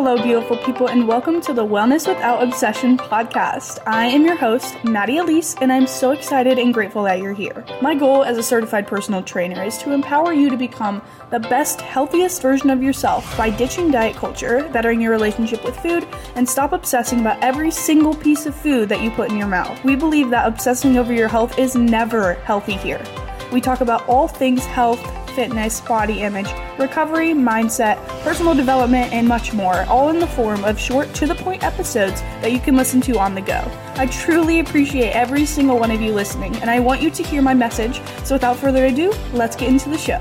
Hello, beautiful people, and welcome to the Wellness Without Obsession podcast. I am your host, Maddie Elise, and I'm so excited and grateful that you're here. My goal as a certified personal trainer is to empower you to become the best, healthiest version of yourself by ditching diet culture, bettering your relationship with food, and stop obsessing about every single piece of food that you put in your mouth. We believe that obsessing over your health is never healthy here. We talk about all things health, fitness, body image, recovery, mindset, personal development, and much more, all in the form of short, to-the-point episodes that you can listen to on the go. I truly appreciate every single one of you listening, and I want you to hear my message. So without further ado, let's get into the show.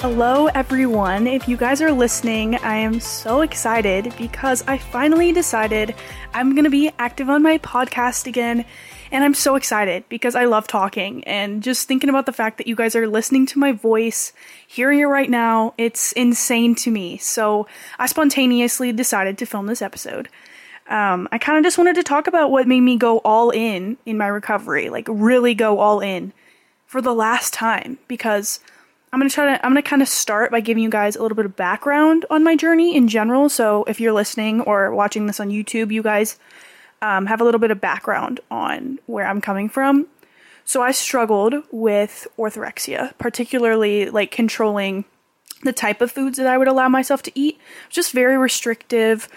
Hello everyone, if you guys are listening, I am so excited because I finally decided I'm going to be active on my podcast again, and I'm so excited because I love talking and just thinking about the fact that you guys are listening to my voice, hearing it right now, it's insane to me. So I spontaneously decided to film this episode. I kind of just wanted to talk about what made me go all in my recovery, like really go all in for the last time, because I'm going to kind of start by giving you guys a little bit of background on my journey in general. So if you're listening or watching this on YouTube, you guys have a little bit of background on where I'm coming from. So I struggled with orthorexia, particularly like controlling the type of foods that I would allow myself to eat. Just very restrictive,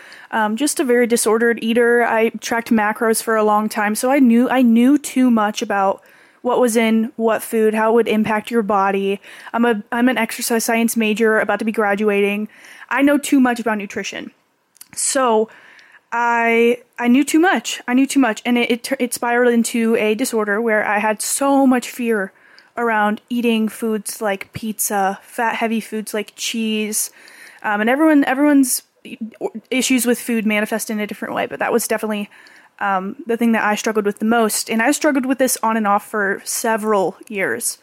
just a very disordered eater. I tracked macros for a long time, so I knew too much about what was in what food, how it would impact your body. I'm an exercise science major, about to be graduating. I know too much about nutrition. So I knew too much. And it spiraled into a disorder where I had so much fear around eating foods like pizza, fat heavy foods like cheese. And everyone's issues with food manifest in a different way, but that was definitely the thing that I struggled with the most. And I struggled with this on and off for several years,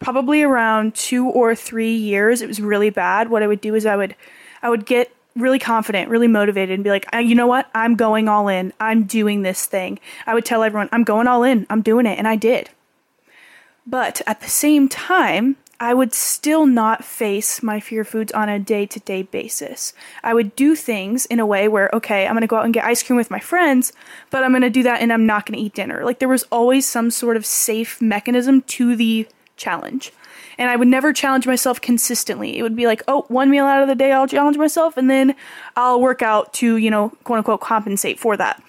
probably around 2 or 3 years. It was really bad. What I would do is I would get really confident, really motivated, and be like, you know what? I'm going all in. I'm doing this thing. I would tell everyone, I'm going all in. I'm doing it. And I did. But at the same time, I would still not face my fear foods on a day-to-day basis. I would do things in a way where, okay, I'm going to go out and get ice cream with my friends, but I'm going to do that and I'm not going to eat dinner. Like there was always some sort of safe mechanism to the challenge. And I would never challenge myself consistently. It would be like, oh, one meal out of the day, I'll challenge myself and then I'll work out to, you know, quote unquote, compensate for that.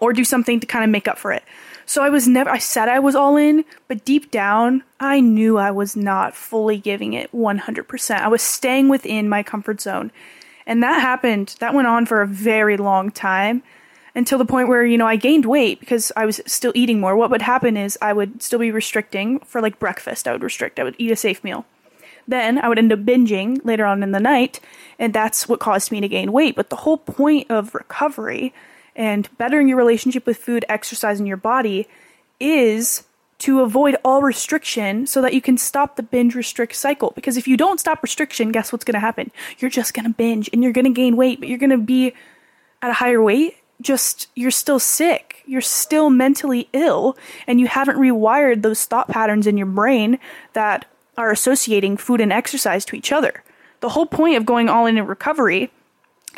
Or do something to kind of make up for it. So I said I was all in, but deep down, I knew I was not fully giving it 100%. I was staying within my comfort zone. And that went on for a very long time until the point where, you know, I gained weight because I was still eating more. What would happen is I would still be restricting for like breakfast. I would eat a safe meal. Then I would end up binging later on in the night. And that's what caused me to gain weight. But the whole point of recovery and bettering your relationship with food, exercise, and your body is to avoid all restriction so that you can stop the binge-restrict cycle. Because if you don't stop restriction, guess what's going to happen? You're just going to binge and you're going to gain weight, but you're going to be at a higher weight. Just you're still sick. You're still mentally ill, and you haven't rewired those thought patterns in your brain that are associating food and exercise to each other. The whole point of going all in recovery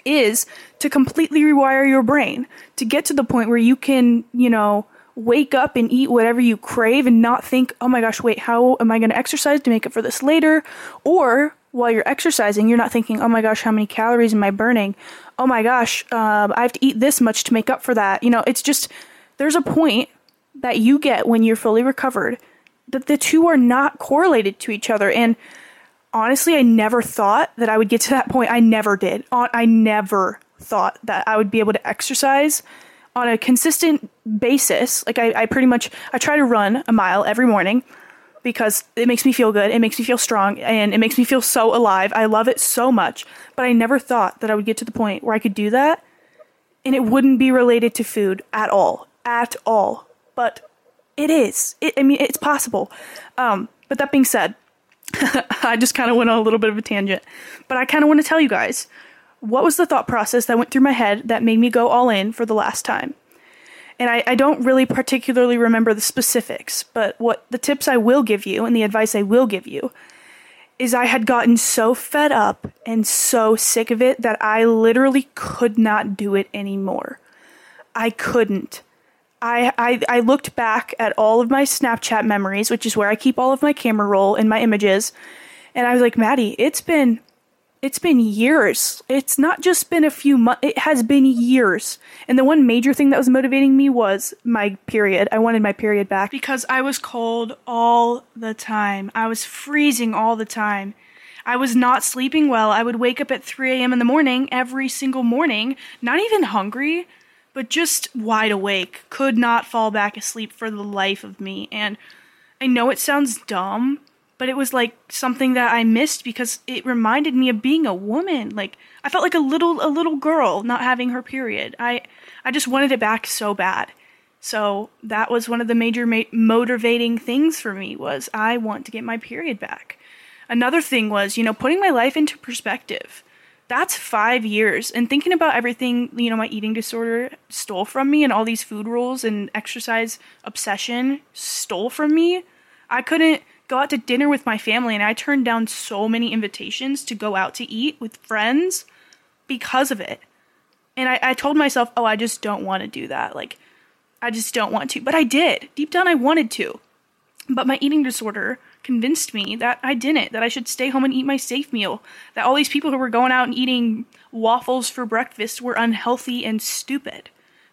is to completely rewire your brain, to get to the point where you can, you know, wake up and eat whatever you crave and not think, oh my gosh, wait, how am I going to exercise to make up for this later? Or while you're exercising, you're not thinking, oh my gosh, how many calories am I burning? Oh my gosh, I have to eat this much to make up for that. You know, it's just, there's a point that you get when you're fully recovered that the two are not correlated to each other. And honestly, I never thought that I would get to that point. I never did. I never thought that I would be able to exercise on a consistent basis. Like I try to run a mile every morning because it makes me feel good. It makes me feel strong and it makes me feel so alive. I love it so much, but I never thought that I would get to the point where I could do that and it wouldn't be related to food at all. But it is. It's possible. But that being said, I just kind of went on a little bit of a tangent, but I kind of want to tell you guys what was the thought process that went through my head that made me go all in for the last time. And I don't really particularly remember the specifics, but what the tips I will give you and the advice I will give you is I had gotten so fed up and so sick of it that I literally could not do it anymore. I couldn't. I looked back at all of my Snapchat memories, which is where I keep all of my camera roll and my images, and I was like, Maddie, it's been years. It's not just been a few months. It has been years. And the one major thing that was motivating me was my period. I wanted my period back because I was cold all the time. I was freezing all the time. I was not sleeping well. I would wake up at 3 a.m. in the morning every single morning, not even hungry, but just wide awake. Could not fall back asleep for the life of me. And I know it sounds dumb, but it was like something that I missed because it reminded me of being a woman. Like, I felt like a little girl not having her period. I just wanted it back so bad. So that was one of the major motivating things for me, was I want to get my period back. Another thing was, putting my life into perspective. That's 5 years. And thinking about everything, my eating disorder stole from me and all these food rules and exercise obsession stole from me. I couldn't go out to dinner with my family, and I turned down so many invitations to go out to eat with friends because of it. And I told myself, I just don't want to do that. Like, I just don't want to. But I did. Deep down, I wanted to. But my eating disorder convinced me that I didn't, that I should stay home and eat my safe meal, that all these people who were going out and eating waffles for breakfast were unhealthy and stupid.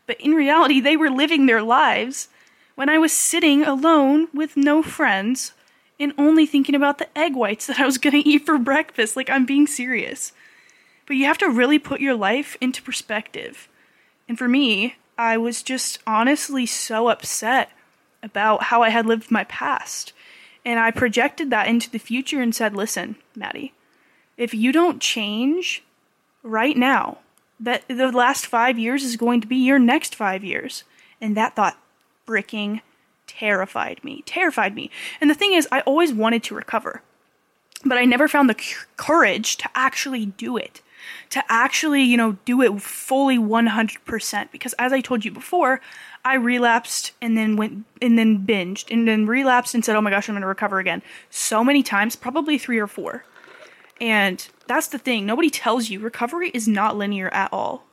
But in reality, they were living their lives when I was sitting alone with no friends and only thinking about the egg whites that I was going to eat for breakfast. Like, I'm being serious. But you have to really put your life into perspective. And for me, I was just honestly so upset about how I had lived my past. And I projected that into the future and said, listen, Maddie, if you don't change right now, that the last 5 years is going to be your next 5 years. And that thought freaking terrified me. And the thing is, I always wanted to recover, but I never found the courage to actually do it, do it fully 100%. Because as I told you before, I relapsed and then went and then binged and then relapsed and said, oh my gosh, I'm going to recover again. So many times, probably 3 or 4. And that's the thing. Nobody tells you recovery is not linear at all.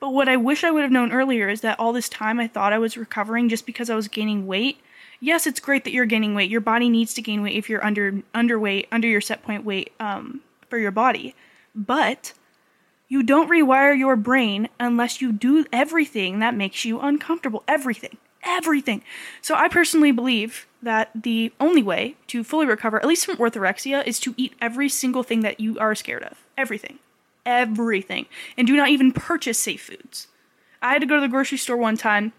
But what I wish I would have known earlier is that all this time I thought I was recovering just because I was gaining weight. Yes, it's great that you're gaining weight. Your body needs to gain weight if you're underweight, under your set point weight for your body. But you don't rewire your brain unless you do everything that makes you uncomfortable. Everything. So I personally believe that the only way to fully recover, at least from orthorexia, is to eat every single thing that you are scared of. Everything. And do not even purchase safe foods. I had to go to the grocery store one time.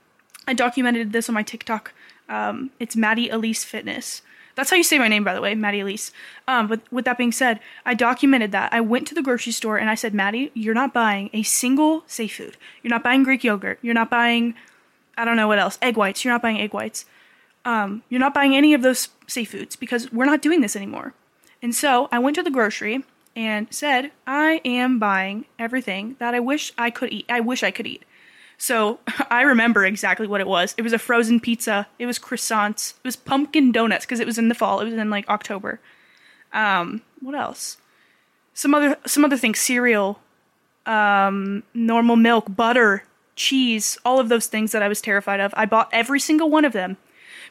I documented this on my TikTok. It's Maddie Elise Fitness. That's how you say my name, by the way, Maddie Elise. But with that being said, I documented that. I went to the grocery store and I said, Maddie, you're not buying a single safe food. You're not buying Greek yogurt. You're not buying, I don't know what else, egg whites. You're not buying egg whites. You're not buying any of those safe foods because we're not doing this anymore. And so I went to the grocery and said, I am buying everything that I wish I could eat. So I remember exactly what it was. It was a frozen pizza. It was croissants. It was pumpkin donuts because it was in the fall. It was in like October. What else? Some other things, cereal, normal milk, butter, cheese, all of those things that I was terrified of. I bought every single one of them.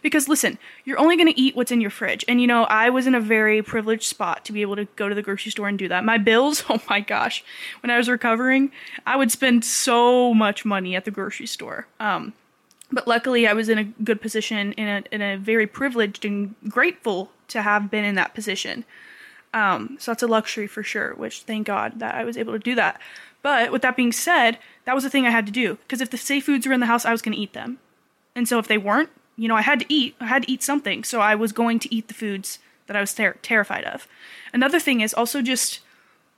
Because listen, you're only going to eat what's in your fridge. And I was in a very privileged spot to be able to go to the grocery store and do that. My bills, oh my gosh, when I was recovering, I would spend so much money at the grocery store. But luckily I was in a good position, in a very privileged and grateful to have been in that position. So that's a luxury for sure, which thank God that I was able to do that. But with that being said, that was the thing I had to do. Because if the safe foods were in the house, I was going to eat them. And so if they weren't, I had to eat something, so I was going to eat the foods that I was terrified of. Another thing is also just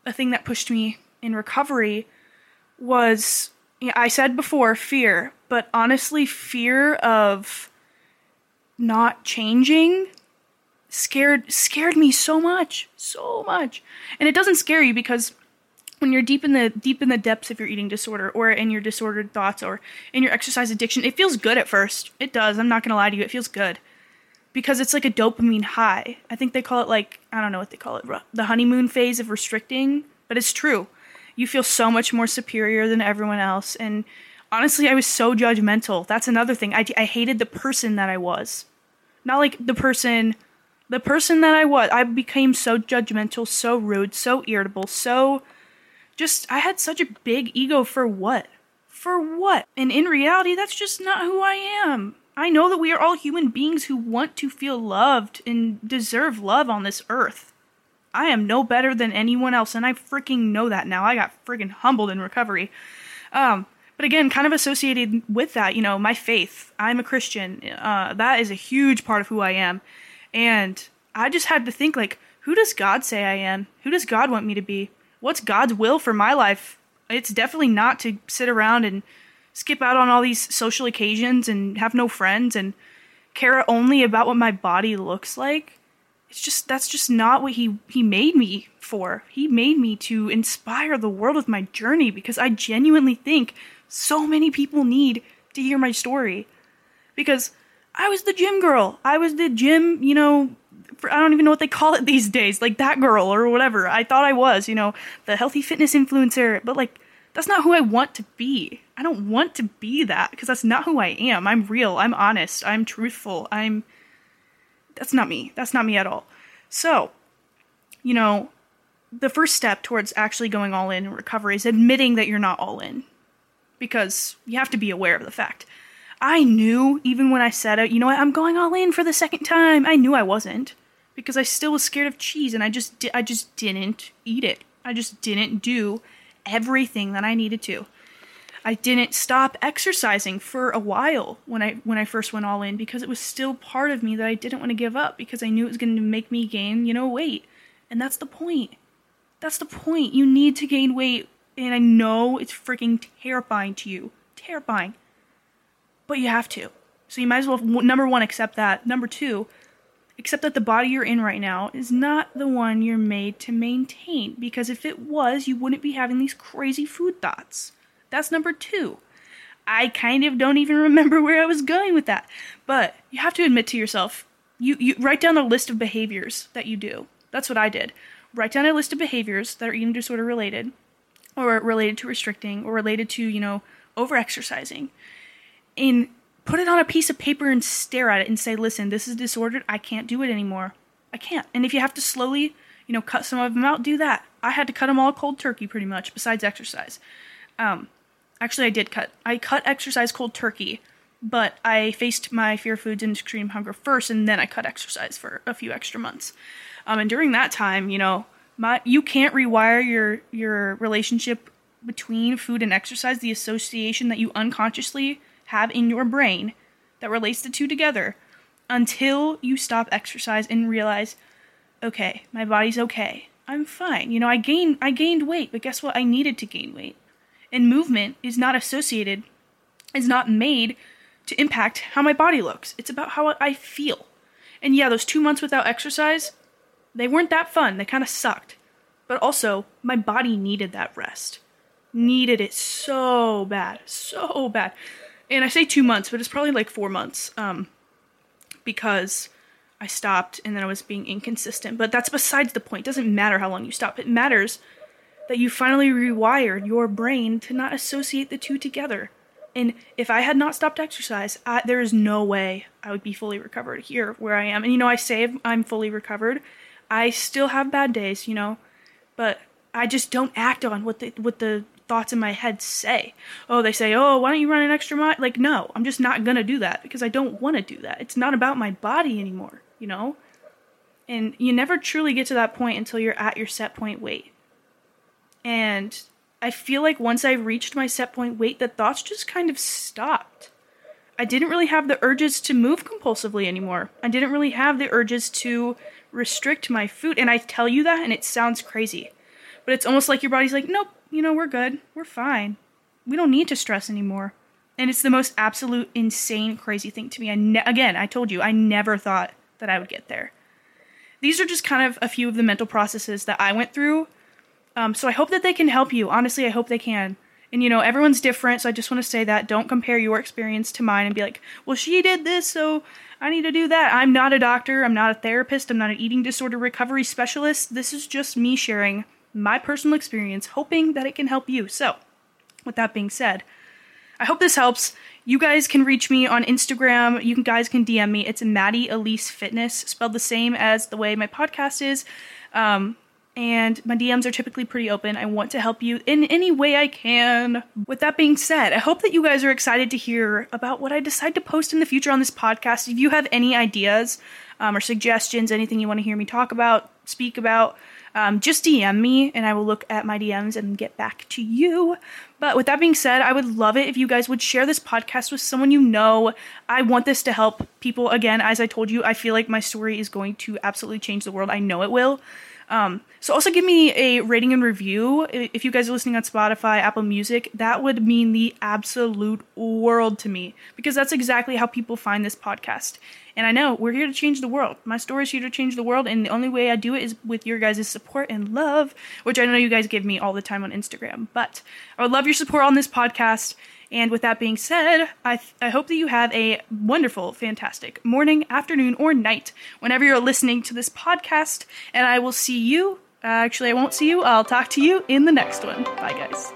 a thing that pushed me in recovery was, I said before, fear. But honestly, fear of not changing scared me so much. And it doesn't scare you because when you're deep in the depths of your eating disorder or in your disordered thoughts or in your exercise addiction, it feels good at first. It does. I'm not going to lie to you. It feels good. because it's like a dopamine high. I think they call it like, I don't know what they call it, the honeymoon phase of restricting, but it's true. You feel so much more superior than everyone else. And honestly, I was so judgmental. That's another thing. I hated the person that I was. Not like the person that I was. I became so judgmental, so rude, so irritable, so just, I had such a big ego for what? For what? And in reality, that's just not who I am. I know that we are all human beings who want to feel loved and deserve love on this earth. I am no better than anyone else, and I freaking know that now. I got freaking humbled in recovery. But again, kind of associated with that, you know, my faith. I'm a Christian. That is a huge part of who I am. And I just had to think, like, who does God say I am? Who does God want me to be? What's God's will for my life? It's definitely not to sit around and skip out on all these social occasions and have no friends and care only about what my body looks like. It's just, that's just not what he made me for. He made me to inspire the world with my journey, because I genuinely think so many people need to hear my story. Because I was the gym girl. I was the gym, you know, I don't even know what they call it these days, like that girl or whatever. I thought I was, you know, the healthy fitness influencer, but like, that's not who I want to be. I don't want to be that, because that's not who I am. I'm real. I'm honest. I'm truthful. That's not me. That's not me at all. So, you know, the first step towards actually going all in recovery is admitting that you're not all in, because you have to be aware of the fact. I knew, even when I said it, you know what, I'm going all in for the second time, I knew I wasn't, because I still was scared of cheese, and I just didn't eat it. I just didn't do everything that I needed to. I didn't stop exercising for a while when I first went all in, because it was still part of me that I didn't want to give up, because I knew it was going to make me gain, you know, weight. And that's the point. That's the point. You need to gain weight, and I know it's freaking terrifying to you. Terrifying. But you have to. So you might as well, number one, accept that. Number two, accept that the body you're in right now is not the one you're made to maintain, because if it was, you wouldn't be having these crazy food thoughts. That's number two. I kind of don't even remember where I was going with that. But you have to admit to yourself, you write down a list of behaviors that you do. That's what I did. Write down a list of behaviors that are eating disorder related, or related to restricting, or related to, you know, overexercising. And put it on a piece of paper and stare at it and say, listen, this is disordered. I can't do it anymore. I can't. And if you have to slowly, you know, cut some of them out, do that. I had to cut them all cold turkey pretty much, besides exercise. Actually, I did cut. I cut exercise cold turkey, but I faced my fear of foods and extreme hunger first, and then I cut exercise for a few extra months. And during that time, you know, you can't rewire your relationship between food and exercise. The association that you unconsciously have in your brain that relates the two together, until you stop exercise and realize, okay, my body's okay. I'm fine. You know, I gained weight, but guess what? I needed to gain weight. And movement is not made to impact how my body looks. It's about how I feel. And yeah, those 2 months without exercise, they weren't that fun. They kind of sucked. But also, my body needed that rest. Needed it so bad. So bad. And I say 2 months, but it's probably like 4 months. Because I stopped and then I was being inconsistent. But that's besides the point. It doesn't matter how long you stop. It matters that you finally rewired your brain to not associate the two together. And if I had not stopped exercise, there is no way I would be fully recovered here where I am. And, you know, I say I'm fully recovered. I still have bad days, you know, but I just don't act on what the thoughts in my head say. Oh, they say, oh, why don't you run an extra mile? Like, no, I'm just not going to do that, because I don't want to do that. It's not about my body anymore, you know? And you never truly get to that point until you're at your set point weight. And I feel like once I reached my set point weight, the thoughts just kind of stopped. I didn't really have the urges to move compulsively anymore. I didn't really have the urges to restrict my food. And I tell you that, and it sounds crazy. But it's almost like your body's like, nope, you know, we're good. We're fine. We don't need to stress anymore. And it's the most absolute insane crazy thing to me. Again, I told you, I never thought that I would get there. These are just kind of a few of the mental processes that I went through. So I hope that they can help you. Honestly, I hope they can. And, you know, everyone's different, so I just want to say that. Don't compare your experience to mine and be like, well, she did this, so I need to do that. I'm not a doctor. I'm not a therapist. I'm not an eating disorder recovery specialist. This is just me sharing my personal experience, hoping that it can help you. So, with that being said, I hope this helps. You guys can reach me on Instagram. You guys can DM me. It's Maddie Elise Fitness, spelled the same as the way my podcast is. And my DMs are typically pretty open. I want to help you in any way I can. With that being said, I hope that you guys are excited to hear about what I decide to post in the future on this podcast. If you have any ideas or suggestions, anything you want to hear me talk about, speak about, just DM me and I will look at my DMs and get back to you. But with that being said, I would love it if you guys would share this podcast with someone you know. I want this to help people. Again, as I told you, I feel like my story is going to absolutely change the world. I know it will. So also give me a rating and review. If you guys are listening on Spotify, Apple Music, that would mean the absolute world to me, because that's exactly how people find this podcast. And I know we're here to change the world. My story is here to change the world. And the only way I do it is with your guys' support and love, which I know you guys give me all the time on Instagram, but I would love your support on this podcast. And with that being said, I hope that you have a wonderful, fantastic morning, afternoon, or night whenever you're listening to this podcast. And I will see you. Actually, I won't see you. I'll talk to you in the next one. Bye, guys.